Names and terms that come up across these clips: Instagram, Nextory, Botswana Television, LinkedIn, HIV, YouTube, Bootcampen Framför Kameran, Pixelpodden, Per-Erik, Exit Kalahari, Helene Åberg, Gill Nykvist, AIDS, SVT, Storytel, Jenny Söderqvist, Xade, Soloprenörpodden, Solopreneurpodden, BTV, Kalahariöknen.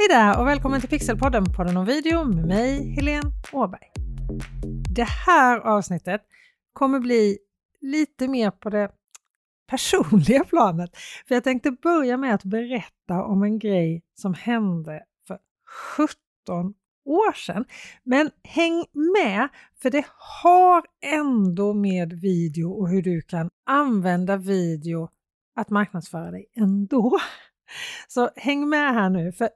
Hej där och välkommen till Pixelpodden, podden om video med mig, Helene Åberg. Det här avsnittet kommer bli lite mer på det personliga planet. För jag tänkte börja med att berätta om en grej som hände för 17 år sedan. Men häng med, för det har ändå med video och hur du kan använda video att marknadsföra dig ändå. Så häng med här nu, för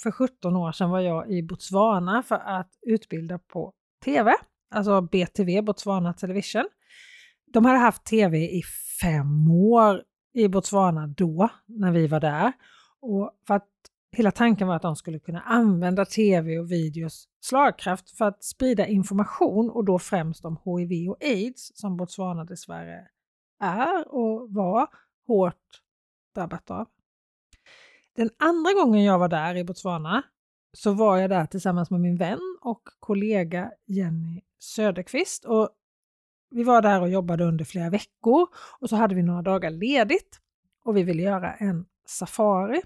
för 17 år sedan var jag i Botswana för att utbilda på tv, alltså BTV, Botswana Television. De hade haft tv i 5 år i Botswana då, när vi var där. Och för att hela tanken var att de skulle kunna använda tv och videos slagkraft för att sprida information, och då främst om HIV och AIDS, som Botswana dessvärre är och var hårt drabbat av. Den andra gången jag var där i Botswana så var jag där tillsammans med min vän och kollega Jenny Söderqvist, och vi var där och jobbade under flera veckor, och så hade vi några dagar ledigt och vi ville göra en safari.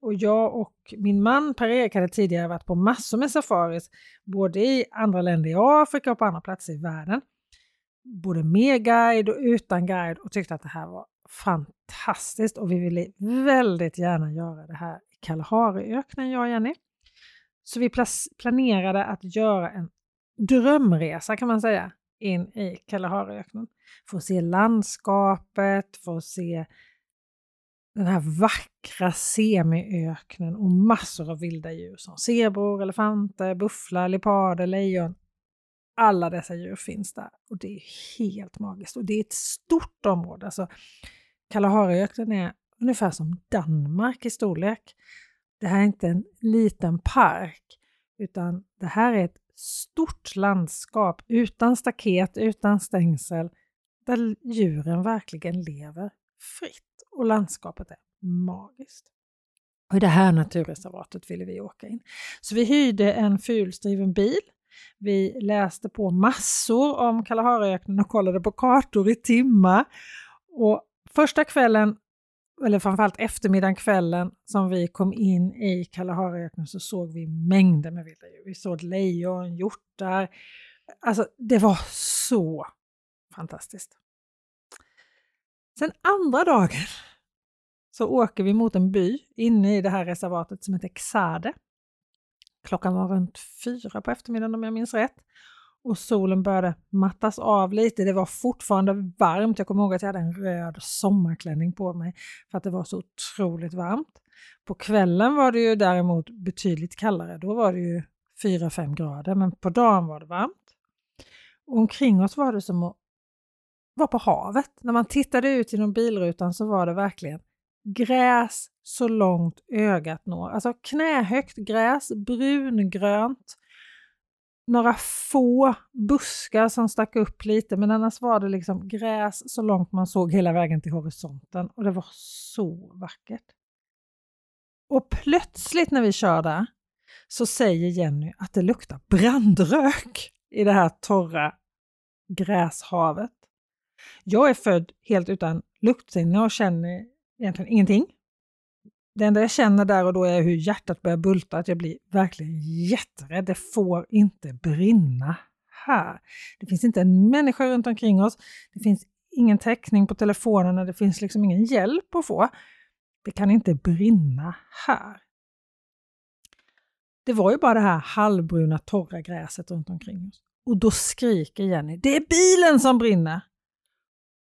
Och jag och min man Per-Erik hade tidigare varit på massor med safaris, både i andra länder i Afrika och på andra platser i världen, både med guide och utan guide, och tyckte att det här var fantastiskt, och vi ville väldigt gärna göra det här i Kalahariöknen, jag och Jenny. Så vi planerade att göra en drömresa, kan man säga, in i Kalahariöknen. För att se landskapet, för att se den här vackra semiöknen och massor av vilda djur som zebror, elefanter, bufflar, leoparder, lejon. Alla dessa djur finns där, och det är helt magiskt, och det är ett stort område. Alltså, Kalahariöknen är ungefär som Danmark i storlek. Det här är inte en liten park, utan det här är ett stort landskap utan staket, utan stängsel, där djuren verkligen lever fritt, och landskapet är magiskt. Och i det här naturreservatet ville vi åka in. Så vi hyrde en fyrhjulsdriven bil. Vi läste på massor om Kalahariöknen och kollade på kartor i timmar. Och första kvällen, eller framförallt eftermiddagen, kvällen som vi kom in i Kalahariöknen, så såg vi mängder med vilda djur. Vi såg lejon, hjortar. Alltså, det var så fantastiskt. Sen andra dagen så åker vi mot en by inne i det här reservatet som heter Xade. Klockan var runt 4 på eftermiddagen om jag minns rätt. Och solen började mattas av lite. Det var fortfarande varmt. Jag kommer ihåg att jag hade en röd sommarklänning på mig, för att det var så otroligt varmt. På kvällen var det ju däremot betydligt kallare. Då var det ju 4-5 grader. Men på dagen var det varmt. Och omkring oss var det som att vara på havet. När man tittade ut genom bilrutan så var det verkligen gräs så långt ögat når. Alltså knähögt gräs, brungrönt. Några få buskar som stack upp lite, men annars var det liksom gräs så långt man såg hela vägen till horisonten, och det var så vackert. Och plötsligt när vi körde så säger Jenny att det luktar brandrök i det här torra gräshavet. Jag är född helt utan luktsinne och känner egentligen ingenting. Det enda jag känner där och då är hur hjärtat börjar bulta, att jag blir verkligen jätterädd. Det får inte brinna här. Det finns inte en människa runt omkring oss. Det finns ingen täckning på telefonerna. Det finns liksom ingen hjälp att få. Det kan inte brinna här. Det var ju bara det här halvbruna torra gräset runt omkring oss. Och då skriker Jenny: "Det är bilen som brinner!"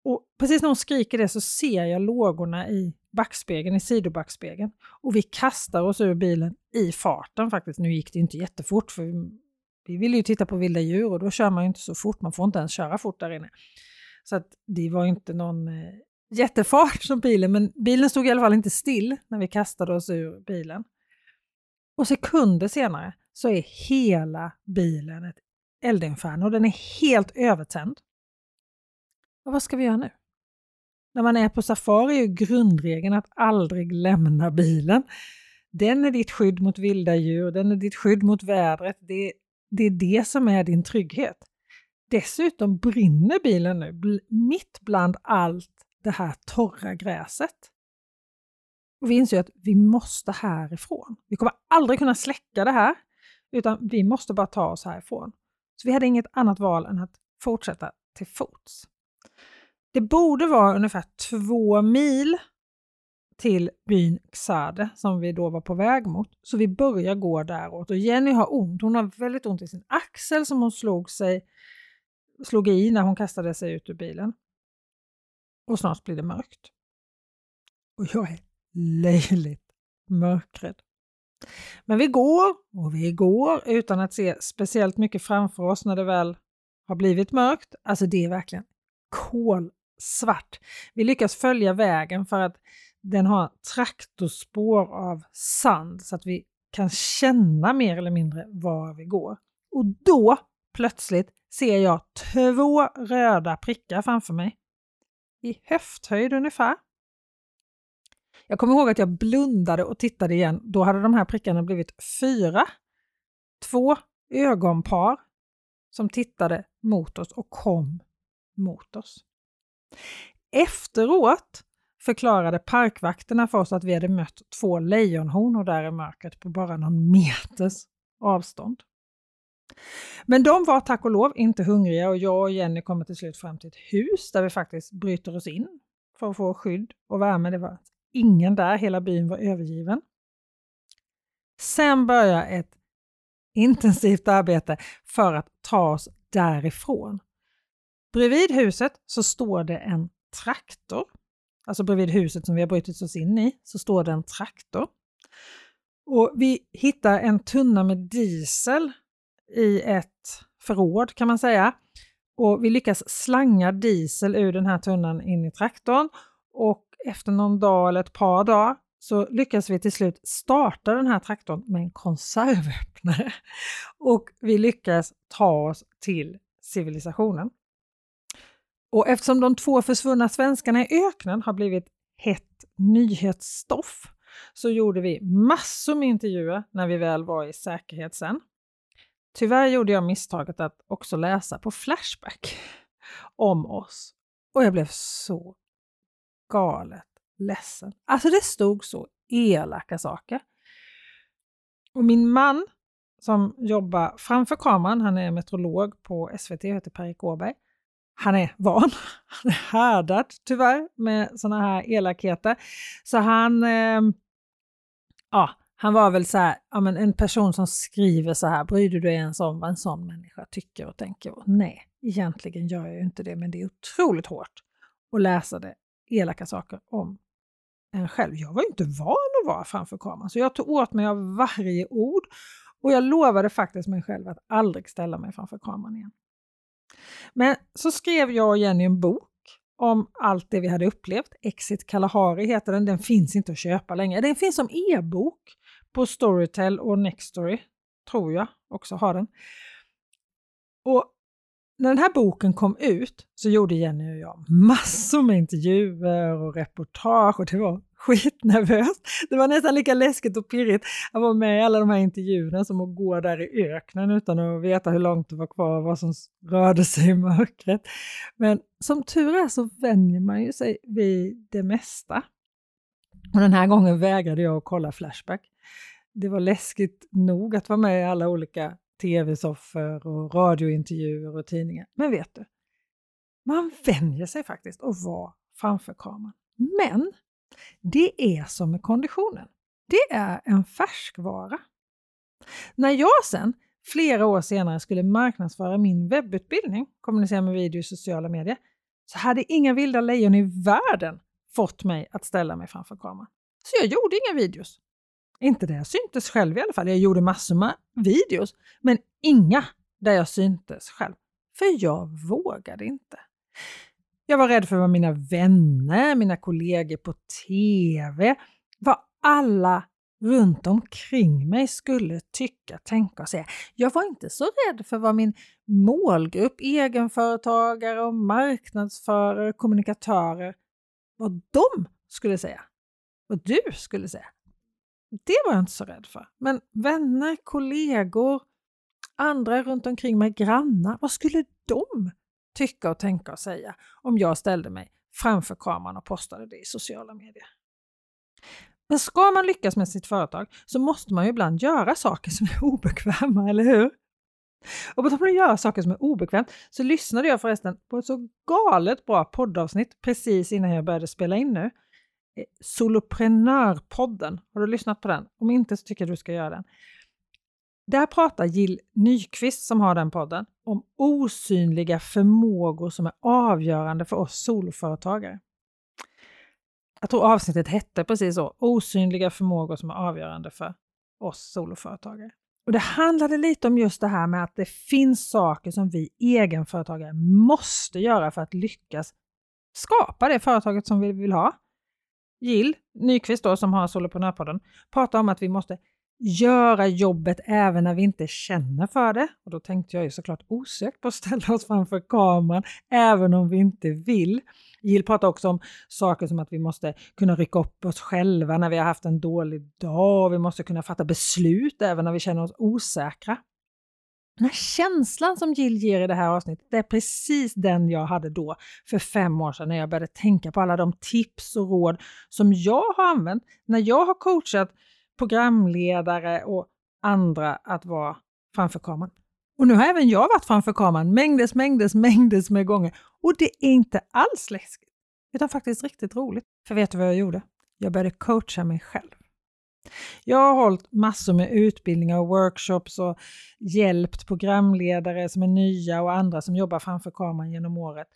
Och precis när hon skriker det så ser jag lågorna i backspegeln, i sidobackspegeln. Och vi kastar oss ur bilen i farten faktiskt. Nu gick det inte jättefort, för vi ville ju titta på vilda djur, och då kör man ju inte så fort. Man får inte ens köra fort där inne. Så att det var inte någon jättefart som bilen. Men bilen stod i alla fall inte still när vi kastade oss ur bilen. Och sekunder senare så är hela bilen ett eldinferno. Och den är helt övertänd. Och vad ska vi göra nu? När man är på safari är ju grundregeln att aldrig lämna bilen. Den är ditt skydd mot vilda djur. Den är ditt skydd mot vädret. Det är det som är din trygghet. Dessutom brinner bilen nu mitt bland allt det här torra gräset. Och vi inser att vi måste härifrån. Vi kommer aldrig kunna släcka det här. Utan vi måste bara ta oss härifrån. Så vi hade inget annat val än att fortsätta till fots. Det borde vara ungefär 2 mil till byn Xade som vi då var på väg mot. Så vi börjar gå däråt. Och Jenny har ont. Hon har väldigt ont i sin axel som hon slog i när hon kastade sig ut ur bilen. Och snart blir det mörkt. Och jag är löjligt mörkrädd. Men vi går utan att se speciellt mycket framför oss när det väl har blivit mörkt. Alltså det är verkligen kolsvart. Vi lyckas följa vägen för att den har traktorspår av sand så att vi kan känna mer eller mindre var vi går. Och då plötsligt ser jag 2 röda prickar framför mig. I höfthöjd ungefär. Jag kommer ihåg att jag blundade och tittade igen. Då hade de här prickarna blivit 4. 2 ögonpar som tittade mot oss och kom mot oss. Efteråt förklarade parkvakterna för oss att vi hade mött 2 lejonhorn och där är mörkret på bara någon meters avstånd. Men de var tack och lov inte hungriga och jag och Jenny kommer till slut fram till ett hus där vi faktiskt bryter oss in för att få skydd och värme. Det var ingen där, hela byn var övergiven. Sen börjar ett intensivt arbete för att ta oss därifrån. Bredvid huset så står det en traktor. Alltså bredvid huset som vi har brutit oss in i så står det en traktor. Och vi hittar en tunna med diesel i ett förråd kan man säga. Och vi lyckas slanga diesel ur den här tunnan in i traktorn. Och efter någon dag eller ett par dagar så lyckas vi till slut starta den här traktorn med en konservöppnare. Och vi lyckas ta oss till civilisationen. Och eftersom de 2 försvunna svenskarna i öknen har blivit hett nyhetsstoff så gjorde vi massor med intervjuer när vi väl var i säkerhet sen. Tyvärr gjorde jag misstaget att också läsa på Flashback om oss. Och jag blev så galet ledsen. Alltså det stod så elaka saker. Och min man som jobbar framför kameran, han är meteorolog på SVT, heter Per-Erik. Han är van, han är härdad tyvärr med såna här elakheter. Så han var väl så här, ja, men en person som skriver så här, bryr du dig ens om vad en sån människa tycker och tänker? Och nej, egentligen gör jag ju inte det, men det är otroligt hårt att läsa det. Elaka saker om en själv. Jag var ju inte van att vara framför kameran. Så jag tog åt mig av varje ord. Och jag lovade faktiskt mig själv att aldrig ställa mig framför kameran igen. Men så skrev jag och Jenny en bok om allt det vi hade upplevt. Exit Kalahari heter den. Den finns inte att köpa längre. Den finns som e-bok på Storytel och Nextory. Tror jag också har den. Och när den här boken kom ut så gjorde Jenny och jag massor med intervjuer och reportage och det var skitnervöst. Det var nästan lika läskigt och pirrigt att vara med i alla de här intervjuerna som att gå där i öknen utan att veta hur långt det var kvar och vad som rörde sig i mörkret. Men som tur är så vänjer man ju sig vid det mesta. Och den här gången vägrade jag att kolla Flashback. Det var läskigt nog att vara med i alla olika tv-soffor och radiointervjuer och tidningar. Men vet du, man vänjer sig faktiskt att vara framför kameran. Men det är som med konditionen. Det är en färskvara. När jag sen flera år senare skulle marknadsföra min webbutbildning, Kommunicera med video i sociala medier, så hade inga vilda lejon i världen fått mig att ställa mig framför kameran. Så jag gjorde inga videos. Inte där jag syntes själv i alla fall. Jag gjorde massor med videos. Men inga där jag syntes själv. För jag vågade inte. Jag var rädd för vad mina vänner, mina kollegor på tv, vad alla runt omkring mig skulle tycka, tänka och säga. Jag var inte så rädd för vad min målgrupp, egenföretagare och marknadsförare, kommunikatörer, vad de skulle säga. Vad du skulle säga. Det var jag inte så rädd för. Men vänner, kollegor, andra runt omkring mig, grannar. Vad skulle de tycka och tänka och säga om jag ställde mig framför kameran och postade det i sociala medier? Men ska man lyckas med sitt företag så måste man ju ibland göra saker som är obekväma, eller hur? Och på tal om att göra saker som är obekvämt så lyssnade jag förresten på ett så galet bra poddavsnitt precis innan jag började spela in nu. Solopreneurpodden. Har du lyssnat på den? Om inte så tycker jag du ska göra den. Där pratar Gill Nykvist som har den podden om osynliga förmågor som är avgörande för oss soloföretagare. Jag tror avsnittet hette precis så. Osynliga förmågor som är avgörande för oss soloföretagare. Och det handlade lite om just det här med att det finns saker som vi egenföretagare måste göra för att lyckas skapa det företaget som vi vill ha. Gill Nykvist då, som har Soloprenörpodden, pratar om att vi måste göra jobbet även när vi inte känner för det. Och då tänkte jag ju såklart osökt på att ställa oss framför kameran även om vi inte vill. Gill pratar också om saker som att vi måste kunna rycka upp oss själva när vi har haft en dålig dag. Vi måste kunna fatta beslut även när vi känner oss osäkra. Den här känslan som Gill ger i det här avsnittet, det är precis den jag hade då för 5 år sedan när jag började tänka på alla de tips och råd som jag har använt när jag har coachat programledare och andra att vara framför kameran. Och nu har även jag varit framför kameran mängdes med gånger. Och det är inte alls läskigt utan faktiskt riktigt roligt. För vet du vad jag gjorde? Jag började coacha mig själv. Jag har hållit massor med utbildningar och workshops och hjälpt programledare som är nya och andra som jobbar framför kameran genom året.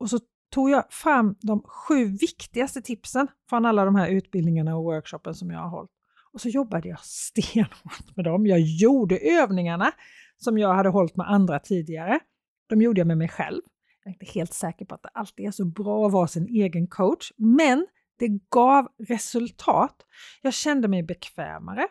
Och så tog jag fram de 7 viktigaste tipsen från alla de här utbildningarna och workshopen som jag har hållit. Och så jobbade jag stenhårt med dem. Jag gjorde övningarna som jag hade hållit med andra tidigare. De gjorde jag med mig själv. Jag är inte helt säker på att det alltid är så bra att vara sin egen coach. Men det gav resultat. Jag kände mig bekvämare.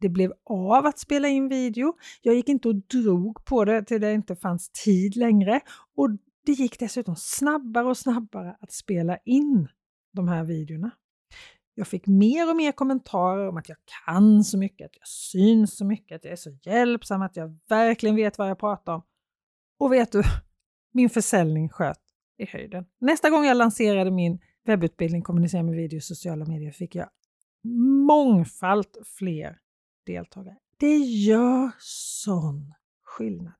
Det blev av att spela in video. Jag gick inte och drog på det till det inte fanns tid längre. Och det gick dessutom snabbare att spela in de här videorna. Jag fick mer och mer kommentarer om att jag kan så mycket, att jag syns så mycket, att jag är så hjälpsam, att jag verkligen vet vad jag pratar om. Och vet du, min försäljning sköt i höjden. Nästa gång jag lanserade min webbutbildning Kommunicera med video i sociala medier fick jag mångfalt fler deltagare. Det gör sån skillnad.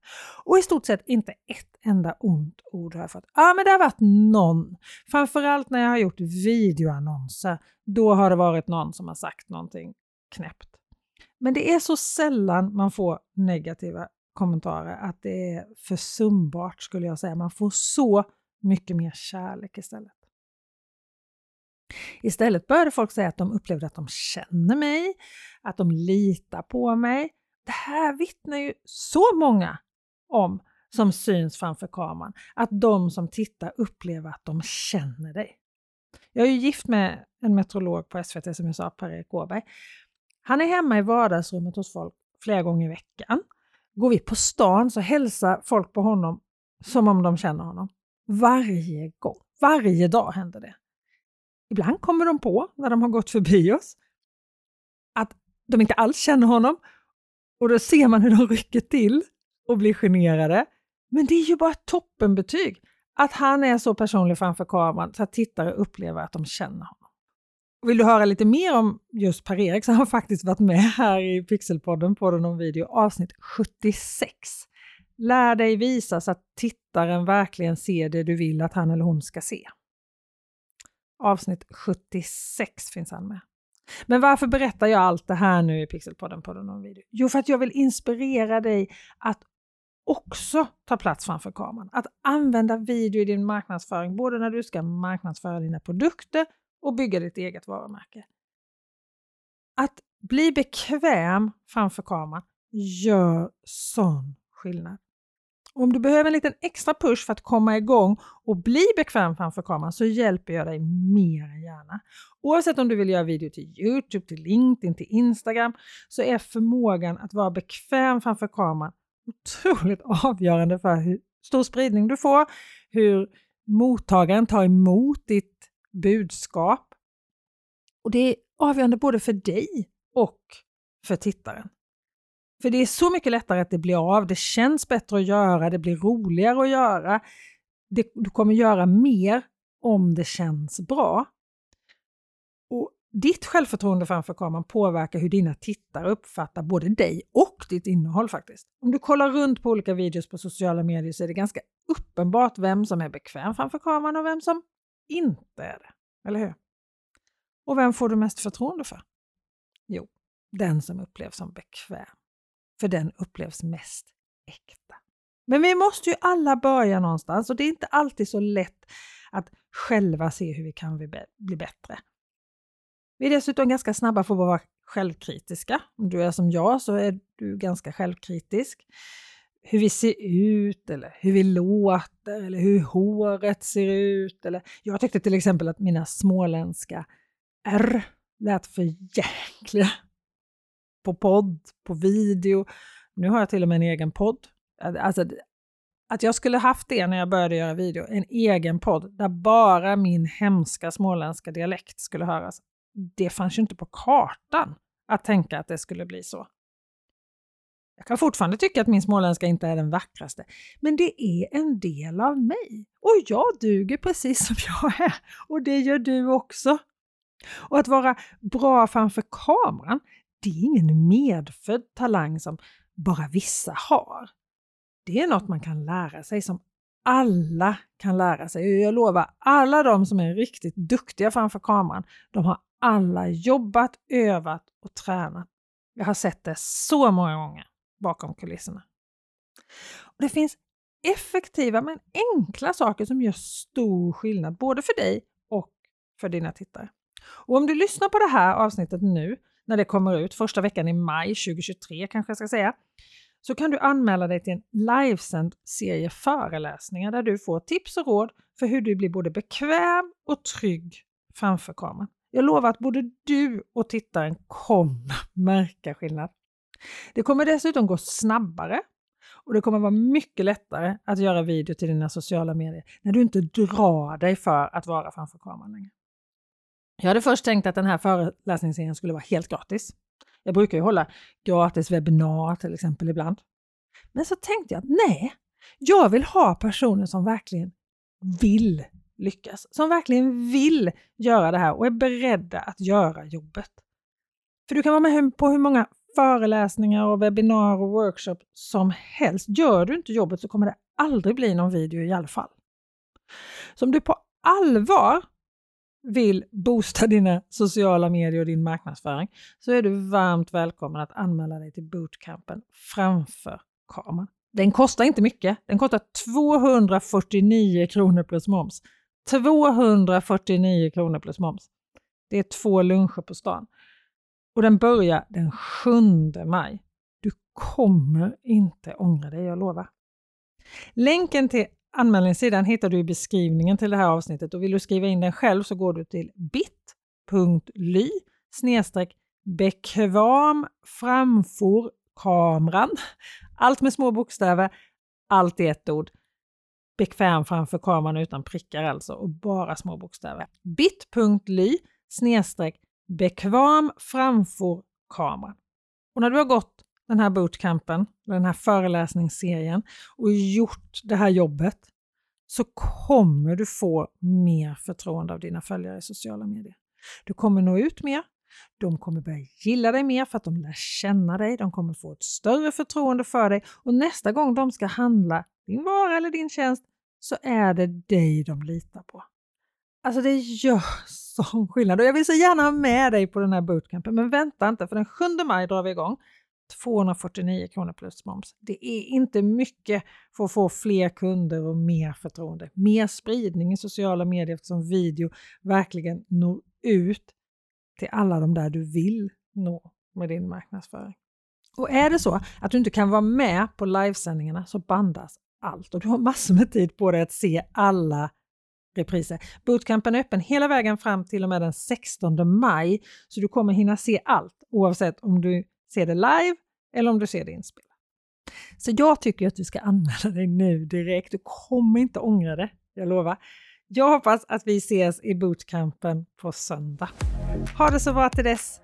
Och i stort sett inte ett enda ont ord har jag fått. Ja, men det har varit någon. Framförallt när jag har gjort videoannonser. Då har det varit någon som har sagt någonting knäppt. Men det är så sällan man får negativa kommentarer att det är försumbart, skulle jag säga. Man får så mycket mer kärlek istället. Istället började folk säga att de upplevde att de känner mig, att de litar på mig. Det här vittnar ju så många om som syns framför kameran. Att de som tittar upplever att de känner dig. Jag är ju gift med en meteorolog på SVT som jag sa, Per-Erik. Han är hemma i vardagsrummet hos folk flera gånger i veckan. Går vi på stan så hälsar folk på honom som om de känner honom. Varje gång, varje dag händer det. Ibland kommer de på när de har gått förbi oss att de inte alls känner honom. Och då ser man hur de rycker till och blir generade. Men det är ju bara ett toppenbetyg att han är så personlig framför kameran så att tittare upplever att de känner honom. Vill du höra lite mer om just Per-Erik så har han faktiskt varit med här i Pixelpodden på någon video, avsnitt 76. Lär dig visa så att tittaren verkligen ser det du vill att han eller hon ska se. Avsnitt 76 finns han med. Men varför berättar jag allt det här nu i Pixelpodden på någon video? Jo, för att jag vill inspirera dig att också ta plats framför kameran. Att använda video i din marknadsföring både när du ska marknadsföra dina produkter och bygga ditt eget varumärke. Att bli bekväm framför kameran gör sån skillnad. Om du behöver en liten extra push för att komma igång och bli bekväm framför kameran så hjälper jag dig mer än gärna. Oavsett om du vill göra video till YouTube, till LinkedIn, till Instagram så är förmågan att vara bekväm framför kameran otroligt avgörande för hur stor spridning du får, hur mottagaren tar emot ditt budskap. Och det är avgörande både för dig och för tittaren. För det är så mycket lättare att det blir av. Det känns bättre att göra. Det blir roligare att göra. Du kommer göra mer om det känns bra. Och ditt självförtroende framför kameran påverkar hur dina tittare uppfattar både dig och ditt innehåll faktiskt. Om du kollar runt på olika videos på sociala medier så är det ganska uppenbart vem som är bekväm framför kameran och vem som inte är det. Eller hur? Och vem får du mest förtroende för? Jo, den som upplevs som bekväm. För den upplevs mest äkta. Men vi måste ju alla börja någonstans och det är inte alltid så lätt att själva se hur vi kan bli bättre. Vi är dessutom ganska snabba för att vara självkritiska. Om du är som jag så är du ganska självkritisk. Hur vi ser ut eller hur vi låter eller hur håret ser ut. Eller jag tyckte till exempel att mina småländska R lät för jäkla på podd, på video. Nu har jag till och med en egen podd. Alltså, att jag skulle haft det när jag började göra video. En egen podd där bara min hemska småländska dialekt skulle höras. Det fanns ju inte på kartan att tänka att det skulle bli så. Jag kan fortfarande tycka att min småländska inte är den vackraste. Men det är en del av mig. Och jag duger precis som jag är. Och det gör du också. Och att vara bra framför kameran, det är ingen medfödd talang som bara vissa har. Det är något man kan lära sig, som alla kan lära sig. Jag lovar, alla de som är riktigt duktiga framför kameran, de har alla jobbat, övat och tränat. Jag har sett det så många gånger bakom kulisserna. Och det finns effektiva men enkla saker som gör stor skillnad både för dig och för dina tittare. Och om du lyssnar på det här avsnittet nu när det kommer ut första veckan i maj 2023 kanske jag ska säga, så kan du anmäla dig till en livesänd serie föreläsningar där du får tips och råd för hur du blir både bekväm och trygg framför kameran. Jag lovar att både du och tittaren kommer märka skillnad. Det kommer dessutom gå snabbare och det kommer vara mycket lättare att göra video till dina sociala medier när du inte drar dig för att vara framför kameran längre. Jag hade först tänkt att den här föreläsningsserien skulle vara helt gratis. Jag brukar ju hålla gratis webbinar till exempel ibland. Men så tänkte jag att nej, jag vill ha personer som verkligen vill lyckas. Som verkligen vill göra det här och är beredda att göra jobbet. För du kan vara med på hur många föreläsningar och webbinar och workshops som helst. Gör du inte jobbet så kommer det aldrig bli någon video i alla fall. Så om du på allvar vill boosta dina sociala medier och din marknadsföring, så är du varmt välkommen att anmäla dig till bootcampen framför kameran. Den kostar inte mycket. Den kostar 249 kronor plus moms. 249 kronor plus moms. Det är 2 luncher på stan. Och den börjar den 7 maj. Du kommer inte ångra dig, jag lovar. Länken till anmälningssidan hittar du i beskrivningen till det här avsnittet, och vill du skriva in den själv så går du till bit.ly/bekväm framför kameran. Allt med små bokstäver, allt i ett ord. Bekväm framför kameran utan prickar alltså och bara små bokstäver. bit.ly/bekväm framför kameran. Och när du har gått den här bootcampen, den här föreläsningsserien och gjort det här jobbet, så kommer du få mer förtroende av dina följare i sociala medier. Du kommer nå ut mer, de kommer börja gilla dig mer för att de lär känna dig, de kommer få ett större förtroende för dig, och nästa gång de ska handla din vara eller din tjänst så är det dig de litar på. Alltså det gör sån skillnad, och jag vill så gärna ha med dig på den här bootcampen, men vänta inte, för den 7 maj drar vi igång. 249 kronor plus moms. Det är inte mycket för att få fler kunder och mer förtroende. Mer spridning i sociala medier eftersom video verkligen når ut till alla de där du vill nå med din marknadsföring. Och är det så att du inte kan vara med på livesändningarna så bandas allt. Och du har massor med tid på dig att se alla repriser. Bootcampen är öppen hela vägen fram till och med den 16 maj. Så du kommer hinna se allt oavsett om du ser det live eller om du ser det inspelat. Så jag tycker att du ska anmäla dig nu direkt. Du kommer inte ångra det, jag lovar. Jag hoppas att vi ses i bootcampen på söndag. Ha det så bra till dess.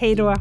Hej då!